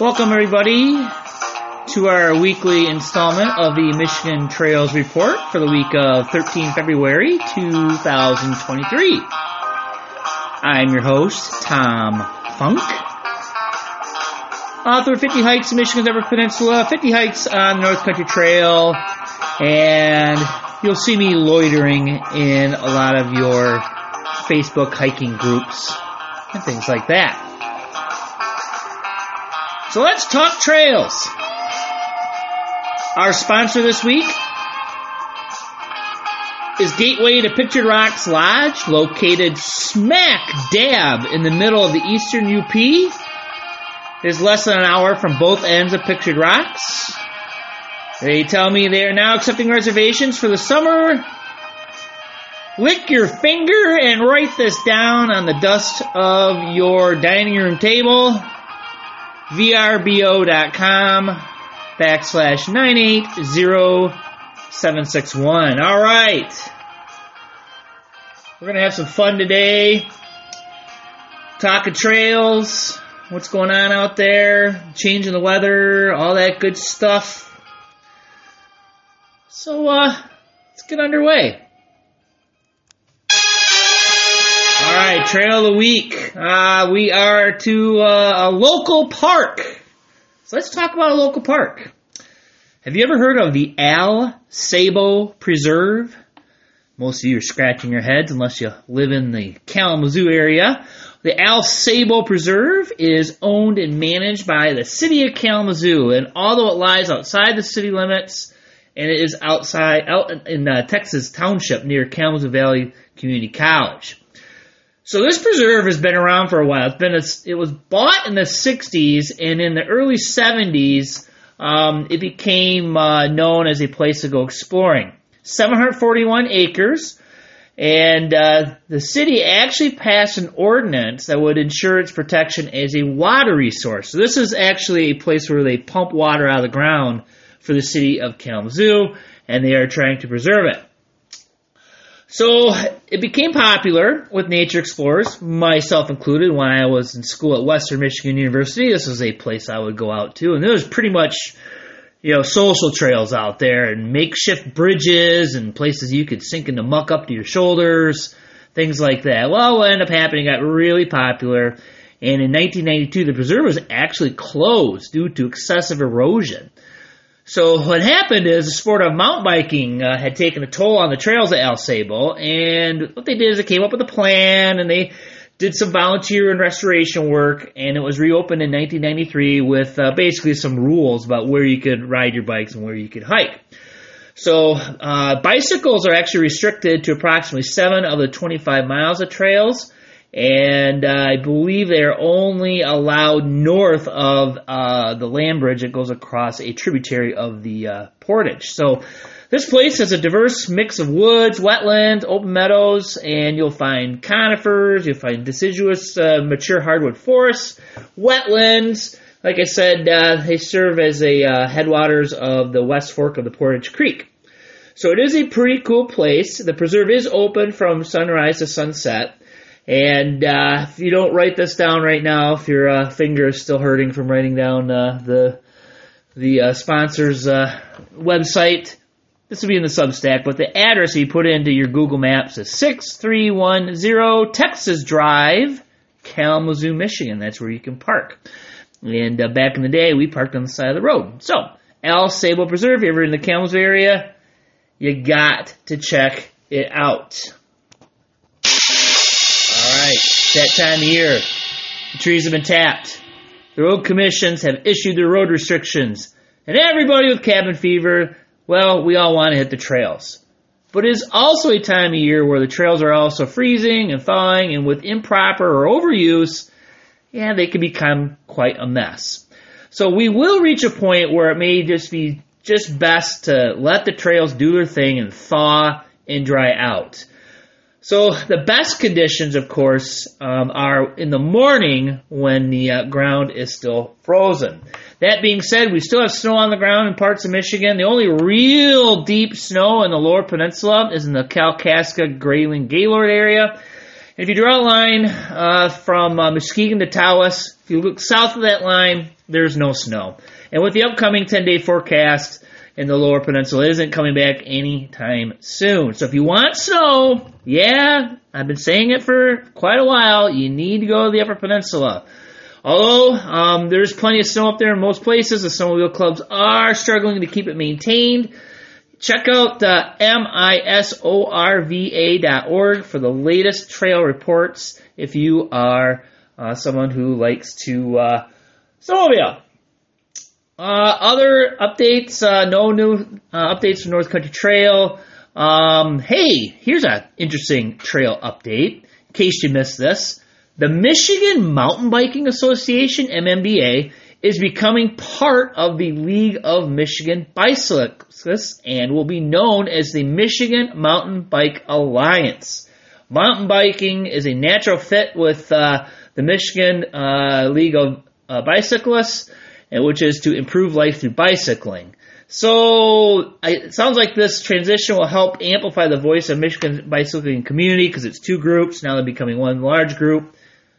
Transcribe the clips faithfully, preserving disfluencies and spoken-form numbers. Welcome, everybody, to our weekly installment of the Michigan Trails Report for the week of thirteenth of February, two thousand twenty-three. I'm your host, Tom Funk, author of fifty hikes in Michigan's Upper Peninsula, fifty hikes on the North Country Trail, and you'll see me loitering in a lot of your Facebook hiking groups and things like that. So let's talk trails. Our sponsor this week is Gateway to Pictured Rocks Lodge, located smack dab in the middle of the eastern U P. It is less than an hour from both ends of Pictured Rocks. They tell me they are now accepting reservations for the summer. Lick your finger and write this down on the dust of your dining room table. V R B O dot com backslash nine eight zero seven six one. All right. We're going to have some fun today. Talking trails, what's going on out there, changing the weather, all that good stuff. So uh, let's get underway. All right, Trail of the Week. Uh, we are to uh, a local park. So let's talk about a local park. Have you ever heard of the Al Sabo Preserve? Most of you are scratching your heads unless you live in the Kalamazoo area. The Al Sabo Preserve is owned and managed by the city of Kalamazoo. And although it lies outside the city limits, and it is outside out in uh, Texas Township near Kalamazoo Valley Community College. So this preserve has been around for a while. It's been a, it was bought in the sixties, and in the early seventies, um, it became uh, known as a place to go exploring. seven hundred forty-one acres, and uh, the city actually passed an ordinance that would ensure its protection as a water resource. So this is actually a place where they pump water out of the ground for the city of Kalamazoo, and they are trying to preserve it. So it became popular with nature explorers, myself included, when I was in school at Western Michigan University. This was a place I would go out to, and there was pretty much, you know, social trails out there and makeshift bridges and places you could sink into muck up to your shoulders, things like that. Well, what ended up happening got really popular, and in nineteen ninety-two, the preserve was actually closed due to excessive erosion. So what happened is the sport of mountain biking uh, had taken a toll on the trails at Al Sabo, and what they did is they came up with a plan, and they did some volunteer and restoration work, and it was reopened in nineteen ninety-three with uh, basically some rules about where you could ride your bikes and where you could hike. So uh, bicycles are actually restricted to approximately seven of the twenty-five miles of trails, and uh, I believe they're only allowed north of uh, the land bridge that goes across a tributary of the uh, Portage. So this place has a diverse mix of woods, wetlands, open meadows, and you'll find conifers, you'll find deciduous uh, mature hardwood forests, wetlands. Like I said, uh, they serve as a uh, headwaters of the West Fork of the Portage Creek. So it is a pretty cool place. The preserve is open from sunrise to sunset. And uh, if you don't write this down right now, if your uh, finger is still hurting from writing down uh, the the uh, sponsor's uh, website, this will be in the Substack. But the address you put into your Google Maps is six three one zero Texas Drive, Kalamazoo, Michigan. That's where you can park. And uh, back in the day, we parked on the side of the road. So, Al Sabo Preserve, if you're ever in the Kalamazoo area, you got to check it out. That time of year, the trees have been tapped, the road commissions have issued their road restrictions, and everybody with cabin fever, well, we all want to hit the trails. But it is also a time of year where the trails are also freezing and thawing, and with improper or overuse, yeah, they can become quite a mess. So we will reach a point where it may just be just best to let the trails do their thing and thaw and dry out. So the best conditions, of course, um, are in the morning when the uh, ground is still frozen. That being said, we still have snow on the ground in parts of Michigan. The only real deep snow in the lower peninsula is in the Kalkaska, Grayling, Gaylord area. And if you draw a line uh, from uh, Muskegon to Tawas, If you look south of that line, there's no snow. And with the upcoming ten-day forecast in the lower peninsula, it isn't coming back anytime soon. So if you want snow, yeah, I've been saying it for quite a while, you need to go to the Upper Peninsula. Although um, there's plenty of snow up there in most places, the snowmobile clubs are struggling to keep it maintained. Check out uh, misorva dot org for the latest trail reports if you are uh, someone who likes to uh, snowmobile. Uh, other updates, uh, no new uh, updates from North Country Trail. Um, hey, here's an interesting trail update in case you missed this. The Michigan Mountain Biking Association, M M B A, is becoming part of the League of Michigan Bicyclists and will be known as the Michigan Mountain Bike Alliance. Mountain biking is a natural fit with uh, the Michigan uh, League of uh, Bicyclists, which is to improve life through bicycling. So I, it sounds like this transition will help amplify the voice of Michigan bicycling community because it's two groups. Now they're becoming one large group.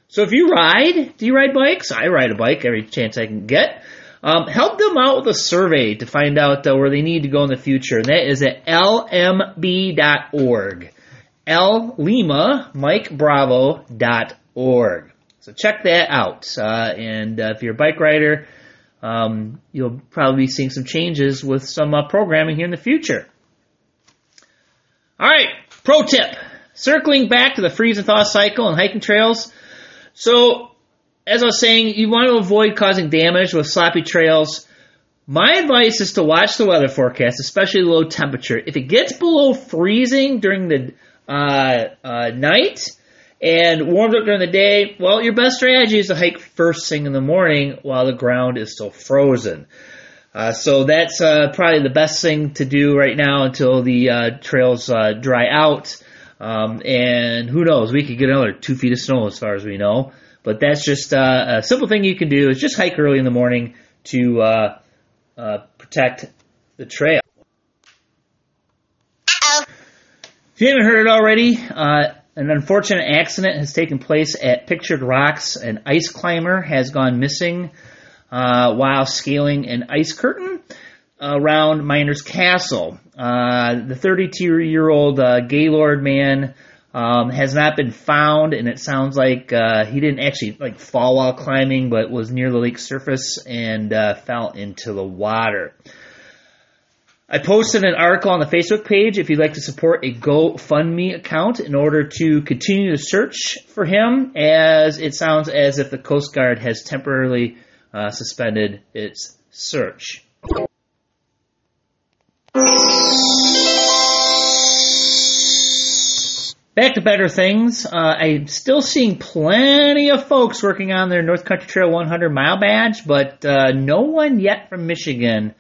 So if you ride, do you ride bikes? I ride a bike every chance I can get. Um, help them out with a survey to find out uh, where they need to go in the future. And that is at L M B dot org. L Lima Mike Bravo dot org. So check that out. Uh, and uh, if you're a bike rider, um, you'll probably be seeing some changes with some uh, programming here in the future. All right, pro tip. Circling back to the freeze and thaw cycle and hiking trails. So, as I was saying, you want to avoid causing damage with sloppy trails. My advice is to watch the weather forecast, especially the low temperature. If it gets below freezing during the uh, uh, night and warms up during the day, well, your best strategy is to hike first thing in the morning while the ground is still frozen. Uh, so that's uh, probably the best thing to do right now until the uh, trails uh, dry out. Um, and who knows, we could get another two feet of snow as far as we know. But that's just uh, a simple thing you can do is just hike early in the morning to uh, uh, protect the trail. Uh-oh. If you haven't heard it already, uh, an unfortunate accident has taken place at Pictured Rocks. An ice climber has gone missing uh, while scaling an ice curtain around Miners Castle. Uh, the thirty-two-year-old uh, Gaylord man um, has not been found, and it sounds like uh, he didn't actually like fall while climbing, but was near the lake surface and uh, fell into the water. I posted an article on the Facebook page if you'd like to support a GoFundMe account in order to continue the search for him, as it sounds as if the Coast Guard has temporarily uh, suspended its search. Back to better things. Uh, I'm still seeing plenty of folks working on their North Country Trail one hundred mile badge, but uh, no one yet from Michigan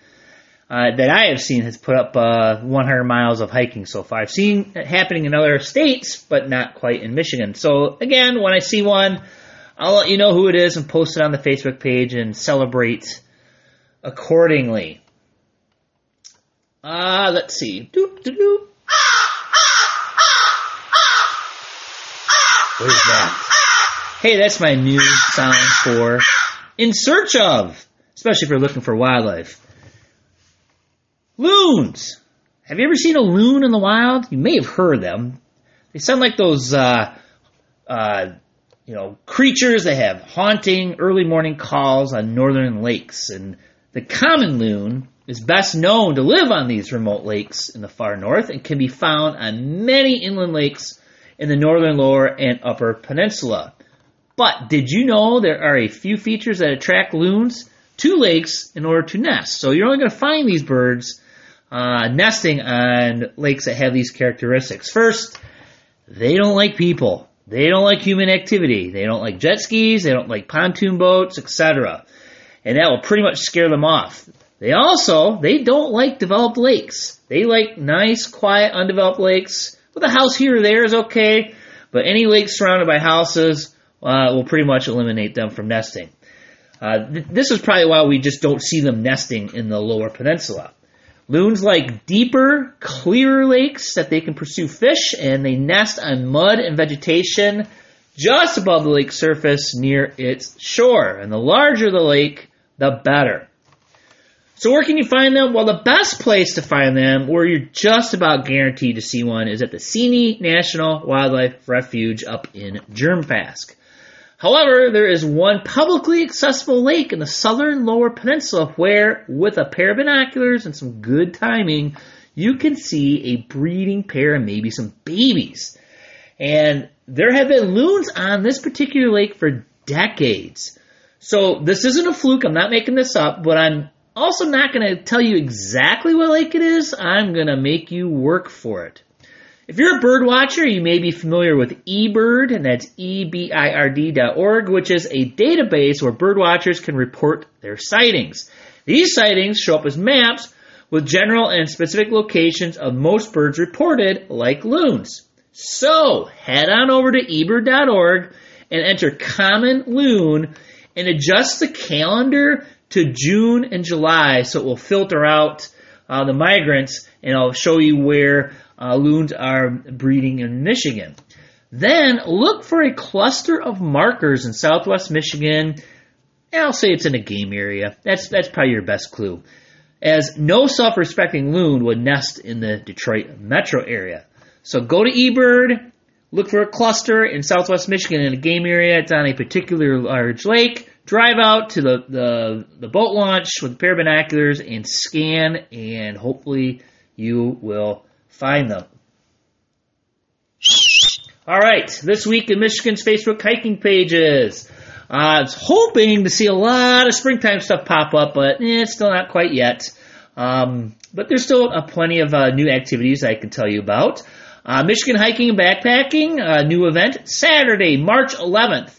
uh, that I have seen has put up uh, one hundred miles of hiking so far. I've seen it happening in other states, but not quite in Michigan. So, again, when I see one, I'll let you know who it is and post it on the Facebook page and celebrate accordingly. Ah, uh, let's see. Doop, doop, doop. Where's that? Hey, that's my new sound for In Search Of, especially if you're looking for wildlife. Loons. Have you ever seen a loon in the wild? You may have heard of them. They sound like those, uh, uh, you know, creatures that have haunting early morning calls on northern lakes. And the common loon is best known to live on these remote lakes in the far north and can be found on many inland lakes in the northern lower and upper peninsula. But did you know there are a few features that attract loons to lakes in order to nest? So you're only going to find these birds uh, nesting on lakes that have these characteristics. First, they don't like people. They don't like human activity. They don't like jet skis. They don't like pontoon boats, et cetera. And that will pretty much scare them off. They also, they don't like developed lakes. They like nice, quiet, undeveloped lakes. With a house here or there is okay, but any lake surrounded by houses uh, will pretty much eliminate them from nesting. Uh, th- this is probably why we just don't see them nesting in the lower peninsula. Loons like deeper, clearer lakes that they can pursue fish, and they nest on mud and vegetation just above the lake surface near its shore. And the larger the lake, the better. So where can you find them? Well, the best place to find them, where you're just about guaranteed to see one, is at the Seney National Wildlife Refuge up in Germfask. However, there is one publicly accessible lake in the southern lower peninsula where, with a pair of binoculars and some good timing, you can see a breeding pair and maybe some babies. And there have been loons on this particular lake for decades. So this isn't a fluke. I'm not making this up, but I'm also not going to tell you exactly what lake it is. I'm going to make you work for it. If you're a bird watcher, you may be familiar with eBird, and that's E B I R D dot org, which is a database where bird watchers can report their sightings. These sightings show up as maps with general and specific locations of most birds reported, like loons. So head on over to e bird dot org and enter common loon and adjust the calendar to June and July so it will filter out uh, the migrants, and I'll show you where Uh, loons are breeding in Michigan. Then look for a cluster of markers in southwest Michigan. And I'll say it's in a game area. That's that's probably your best clue, as no self-respecting loon would nest in the Detroit metro area. So go to eBird, look for a cluster in southwest Michigan in a game area. It's on a particular large lake. Drive out to the, the, the boat launch with a pair of binoculars and scan, and hopefully you will find them. All right, this week in Michigan's Facebook hiking pages. Uh, I was hoping to see a lot of springtime stuff pop up, but eh, it's still not quite yet. Um, but there's still uh, plenty of uh, new activities I can tell you about. Uh, Michigan Hiking and Backpacking, a new event, Saturday, March eleventh.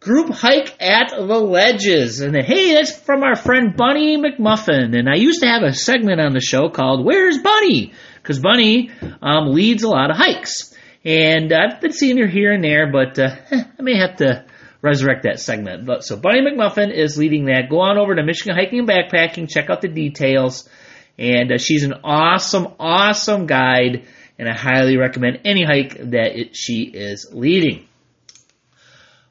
Group hike at the Ledges. And hey, that's from our friend Bunny McMuffin. And I used to have a segment on the show called Where's Bunny? Because Bunny um, leads a lot of hikes. And I've been seeing her here and there, but uh, I may have to resurrect that segment. But so Bunny McMuffin is leading that. Go on over to Michigan Hiking and Backpacking. Check out the details. And uh, she's an awesome, awesome guide. And I highly recommend any hike that it, she is leading.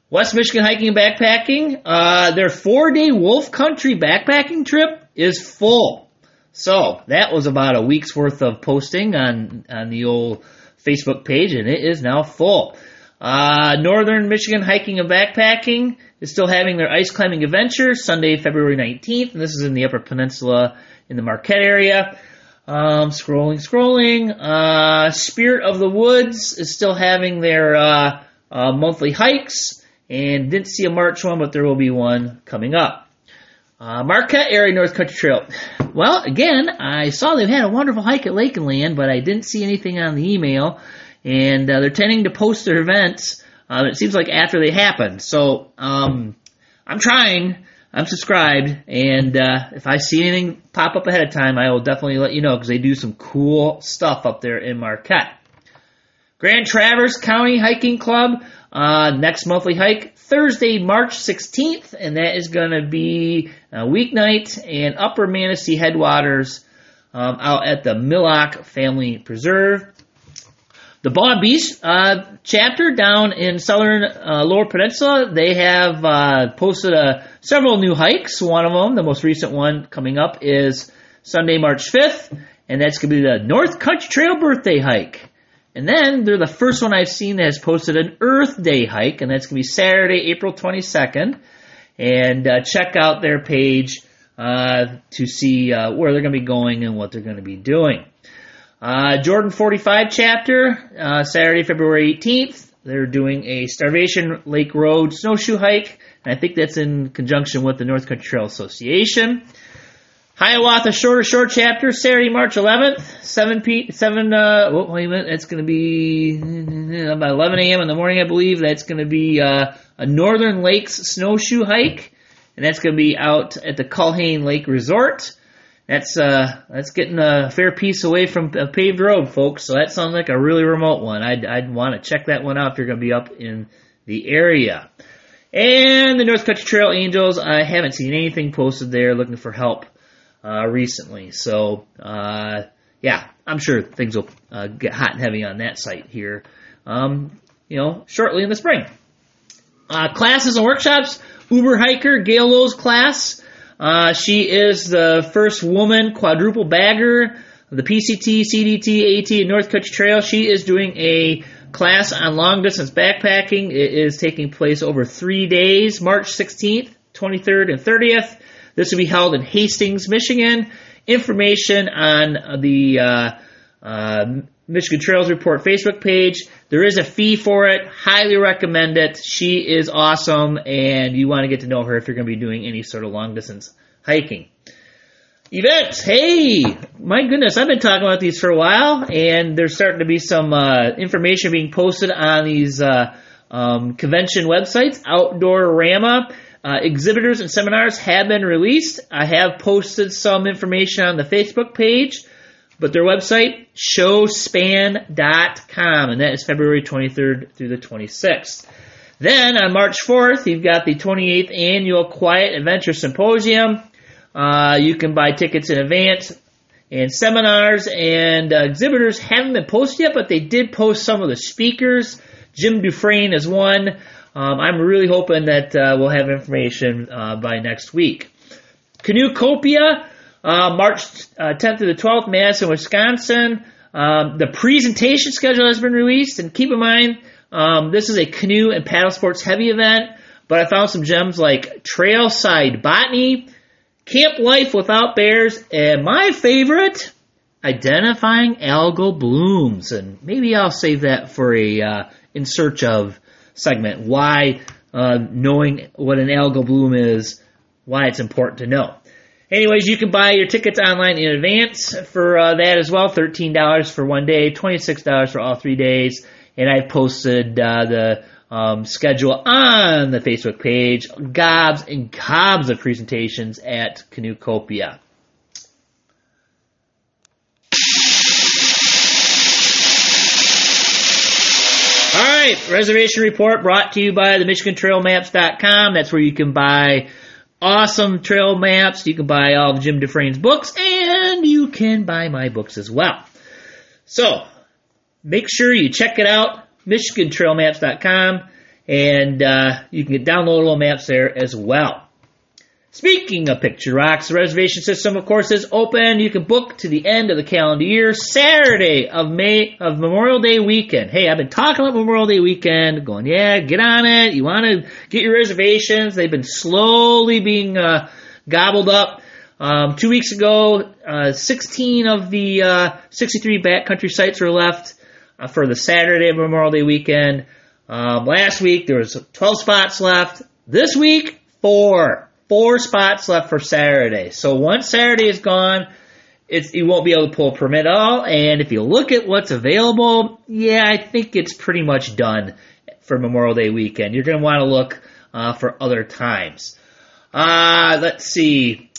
West Michigan Hiking and Backpacking. Uh, their four-day Wolf Country backpacking trip is full. So that was about a week's worth of posting on, on the old Facebook page, and it is now full. Uh, Northern Michigan Hiking and Backpacking is still having their ice climbing adventure Sunday, February nineteenth, and this is in the Upper Peninsula in the Marquette area. Um, scrolling, scrolling. Uh, Spirit of the Woods is still having their uh, uh, monthly hikes, and didn't see a March one, but there will be one coming up. Uh, Marquette area North Country Trail. Well, again, I saw they've had a wonderful hike at Lake and Land, but I didn't see anything on the email. And uh, they're tending to post their events, uh, it seems like, after they happen. So um, I'm trying. I'm subscribed. And uh, if I see anything pop up ahead of time, I will definitely let you know, because they do some cool stuff up there in Marquette. Grand Traverse County Hiking Club. Uh, next monthly hike, Thursday, March sixteenth, and that is going to be a weeknight in Upper Manistee Headwaters um, out at the Millock Family Preserve. The Bald Beach uh, chapter down in southern uh, Lower Peninsula, they have uh, posted uh, several new hikes. One of them, the most recent one coming up, is Sunday, March fifth, and that's going to be the North Country Trail birthday hike. And then they're the first one I've seen that has posted an Earth Day hike, and that's going to be Saturday, April twenty-second. And uh, check out their page uh, to see uh, where they're going to be going and what they're going to be doing. Uh, Jordan forty-five chapter, uh, Saturday, February eighteenth. They're doing a Starvation Lake Road snowshoe hike, and I think that's in conjunction with the North Country Trail Association. Hiawatha Shorter Shore Chapter, Saturday, March eleventh, seven p seven. Uh, oh, wait a minute, that's going to be about eleven a.m. in the morning, I believe. That's going to be uh, a Northern Lakes snowshoe hike, and that's going to be out at the Culhane Lake Resort. That's uh, that's getting a fair piece away from a paved road, folks. So that sounds like a really remote one. I'd I'd want to check that one out if you're going to be up in the area. And the North Country Trail Angels, I haven't seen anything posted there. Looking for help. Uh, recently. So, uh, yeah, I'm sure things will uh, get hot and heavy on that site here, um, you know, shortly in the spring. Uh, classes and workshops, Uber hiker Gail Lowe's class. Uh, she is the first woman quadruple bagger of the P C T, C D T, A T, and North Country Trail. She is doing a class on long-distance backpacking. It is taking place over three days, March sixteenth, twenty-third, and thirtieth. This will be held in Hastings, Michigan. Information on the uh, uh, Michigan Trails Report Facebook page. There is a fee for it. Highly recommend it. She is awesome, and you want to get to know her if you're going to be doing any sort of long-distance hiking. Events. Hey, my goodness, I've been talking about these for a while, and there's starting to be some uh, information being posted on these uh, um, convention websites. Outdoorama. Uh, exhibitors and seminars have been released. I have posted some information on the Facebook page, but their website, showspan dot com, and that is February twenty-third through the twenty-sixth. Then on March fourth, you've got the twenty-eighth Annual Quiet Adventure Symposium. Uh, you can buy tickets in advance, and seminars and uh, exhibitors haven't been posted yet, but they did post some of the speakers. Jim Dufresne is one. Um, I'm really hoping that uh, we'll have information uh, by next week. Canoe Copia, uh, March tenth through the twelfth, Madison, Wisconsin. Um, the presentation schedule has been released, and keep in mind, um, this is a canoe and paddle sports heavy event, but I found some gems like Trailside Botany, Camp Life Without Bears, and my favorite, Identifying Algal Blooms. And maybe I'll save that for a uh, In Search Of segment, why uh, knowing what an algal bloom is, why it's important to know. Anyways, you can buy your tickets online in advance for uh, that as well, thirteen dollars for one day, twenty-six dollars for all three days, and I posted uh, the um, schedule on the Facebook page, gobs and gobs of presentations at Canoe Copia. All right, reservation report brought to you by the Michigan Trail Maps dot com. That's where you can buy awesome trail maps. You can buy all of Jim Dufresne's books, and you can buy my books as well. So make sure you check it out, Michigan Trail Maps dot com, and uh, you can download little maps there as well. Speaking of Pictured Rocks, the reservation system, of course, is open. You can book to the end of the calendar year, Saturday of May of Memorial Day weekend. Hey, I've been talking about Memorial Day weekend, going, yeah, get on it. You want to get your reservations. They've been slowly being uh, gobbled up. Um, two weeks ago, uh, sixteen of the uh, sixty-three backcountry sites were left uh, for the Saturday of Memorial Day weekend. Um, last week, there was twelve spots left. This week, four. Four spots left for Saturday. So once Saturday is gone, it's, you won't be able to pull a permit at all. And if you look at what's available, yeah, I think it's pretty much done for Memorial Day weekend. You're going to want to look uh, for other times. Uh, let's see.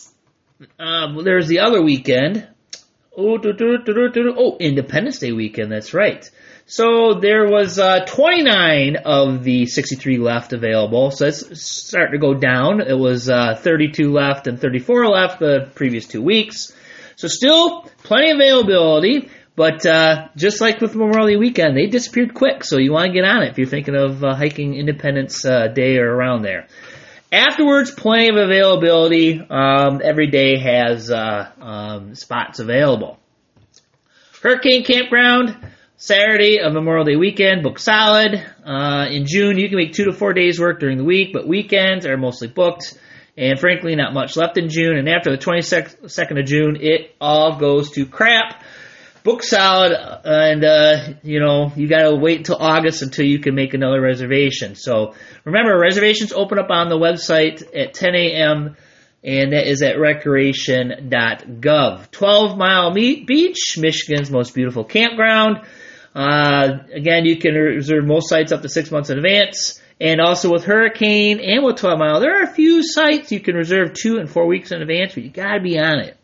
Um, there's the other weekend. Oh, do, do, do, do, do. oh, Independence Day weekend. That's right. So there was uh, twenty-nine of the sixty-three left available, so it's starting to go down. It was uh, thirty-two left and thirty-four left the previous two weeks. So still plenty of availability, but uh, just like with Memorial Day weekend, they disappeared quick, so you want to get on it if you're thinking of uh, hiking Independence uh, Day or around there. Afterwards, plenty of availability. Um, every day has uh, um, spots available. Hurricane Campground. Saturday of Memorial Day weekend, book solid. Uh, in June, you can make two to four days work during the week, but weekends are mostly booked. And frankly, not much left in June. And after the twenty-second of June, it all goes to crap. Book solid, and uh, you know, you got to wait until August until you can make another reservation. So remember, reservations open up on the website at ten a.m., and that is at recreation dot gov. twelve mile Beach, Michigan's most beautiful campground. Uh, again, you can reserve most sites up to six months in advance. And also with Hurricane and with twelve mile, there are a few sites you can reserve two and four weeks in advance, but you got to be on it.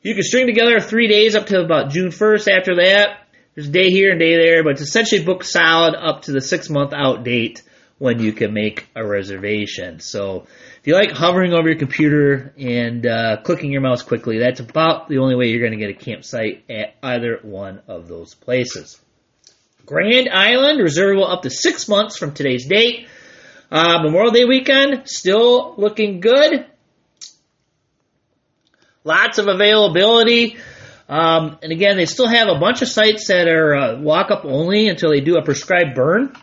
You can string together three days up to about June first. After that, there's a day here and day there, but it's essentially booked solid up to the six-month out date when you can make a reservation. So if you like hovering over your computer and uh, clicking your mouse quickly, that's about the only way you're going to get a campsite at either one of those places. Grand Island, reservable up to six months from today's date. Uh, Memorial Day weekend, still looking good. Lots of availability. Um, and again, they still have a bunch of sites that are uh, walk-up only until they do a prescribed burn.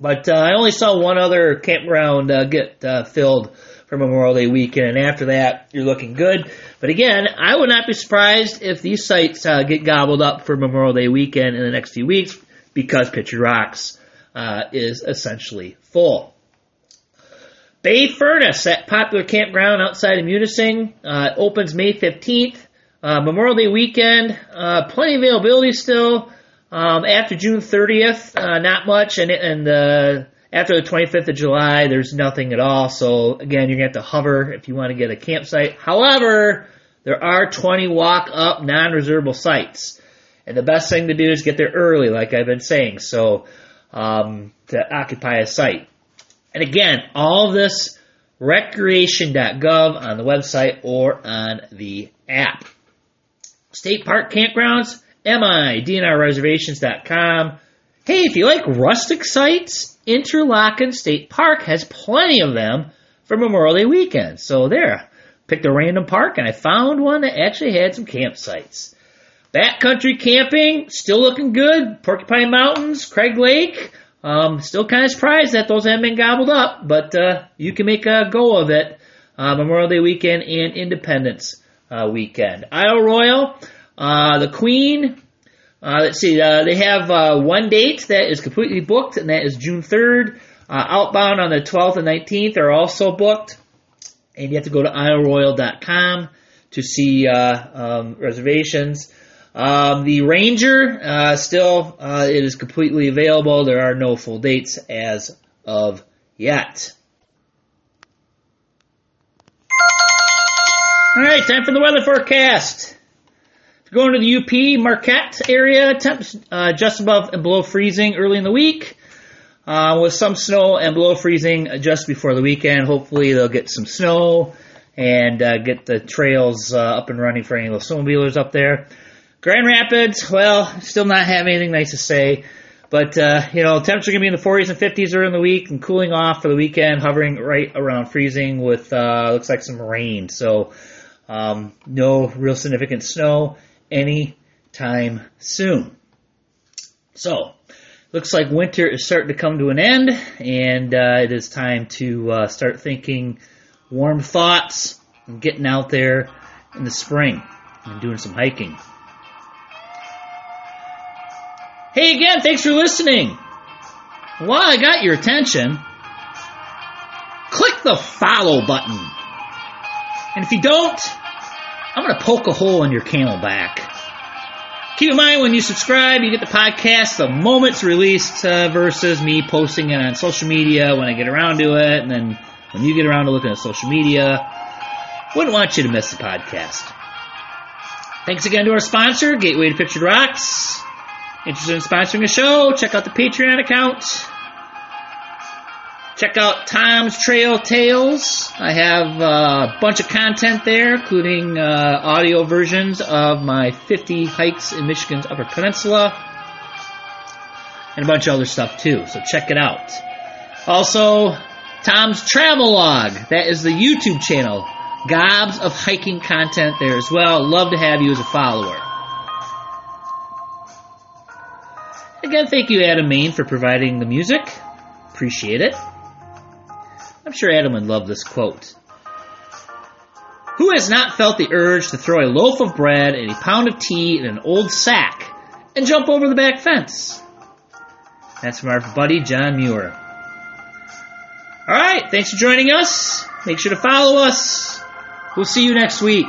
But uh, I only saw one other campground uh, get uh, filled for Memorial Day weekend, and after that, you're looking good. But again, I would not be surprised if these sites uh, get gobbled up for Memorial Day weekend in the next few weeks because Pictured Rocks uh, is essentially full. Bay Furnace, that popular campground outside of Munising, uh, opens May fifteenth. Uh, Memorial Day weekend, uh, plenty of availability still. Um, after June thirtieth, uh, not much, and, and uh, after the twenty-fifth of July, there's nothing at all. So, again, you're going to have to hover if you want to get a campsite. However, there are twenty walk-up non-reservable sites, and the best thing to do is get there early, like I've been saying, so um, to occupy a site. And, again, all of this, recreation dot gov on the website or on the app. State Park Campgrounds, M I D N R reservations dot com. Hey, if you like rustic sites, Interlochen State Park has plenty of them for Memorial Day weekend. So there, picked a random park, and I found one that actually had some campsites. Backcountry camping, still looking good. Porcupine Mountains, Craig Lake. Um, still kind of surprised that those haven't been gobbled up, but uh, you can make a go of it uh, Memorial Day weekend and Independence Uh, weekend. Isle Royal, uh, the Queen, uh, let's see, uh, they have uh, one date that is completely booked, and that is June third. Uh, outbound on the twelfth and nineteenth are also booked, and you have to go to isle royal dot com to see uh, um, reservations. Um, the Ranger, uh, still, uh, it is completely available. There are no full dates as of yet. All right, time for the weather forecast. Going to the U P Marquette area, temps uh, just above and below freezing early in the week, uh, with some snow and below freezing just before the weekend. Hopefully they'll get some snow and uh, get the trails uh, up and running for any of those snowmobilers up there. Grand Rapids, well, still not have anything nice to say, but uh, you know, temperature going to be in the forties and fifties early in the week and cooling off for the weekend, hovering right around freezing with uh, looks like some rain. So. Um, no real significant snow any time soon. So, looks like winter is starting to come to an end, and uh, it is time to uh, start thinking warm thoughts and getting out there in the spring and doing some hiking. Hey again, thanks for listening. While I got your attention, click the follow button. And if you don't, I'm going to poke a hole in your camel back. Keep in mind, when you subscribe, you get the podcast the moment it's released uh, versus me posting it on social media when I get around to it, and then when you get around to looking at social media. Wouldn't want you to miss the podcast. Thanks again to our sponsor, Gateway to Pictured Rocks. Interested in sponsoring the show? Check out the Patreon account. Check out Tom's Trail Tales. I have uh, a bunch of content there, including uh, audio versions of my fifty hikes in Michigan's Upper Peninsula and a bunch of other stuff, too. So check it out. Also, Tom's Travelogue. That is the YouTube channel. Gobs of hiking content there as well. Love to have you as a follower. Again, thank you, Adam Main, for providing the music. Appreciate it. I'm sure Adam would love this quote. Who has not felt the urge to throw a loaf of bread and a pound of tea in an old sack and jump over the back fence? That's from our buddy John Muir. All right, thanks for joining us. Make sure to follow us. We'll see you next week.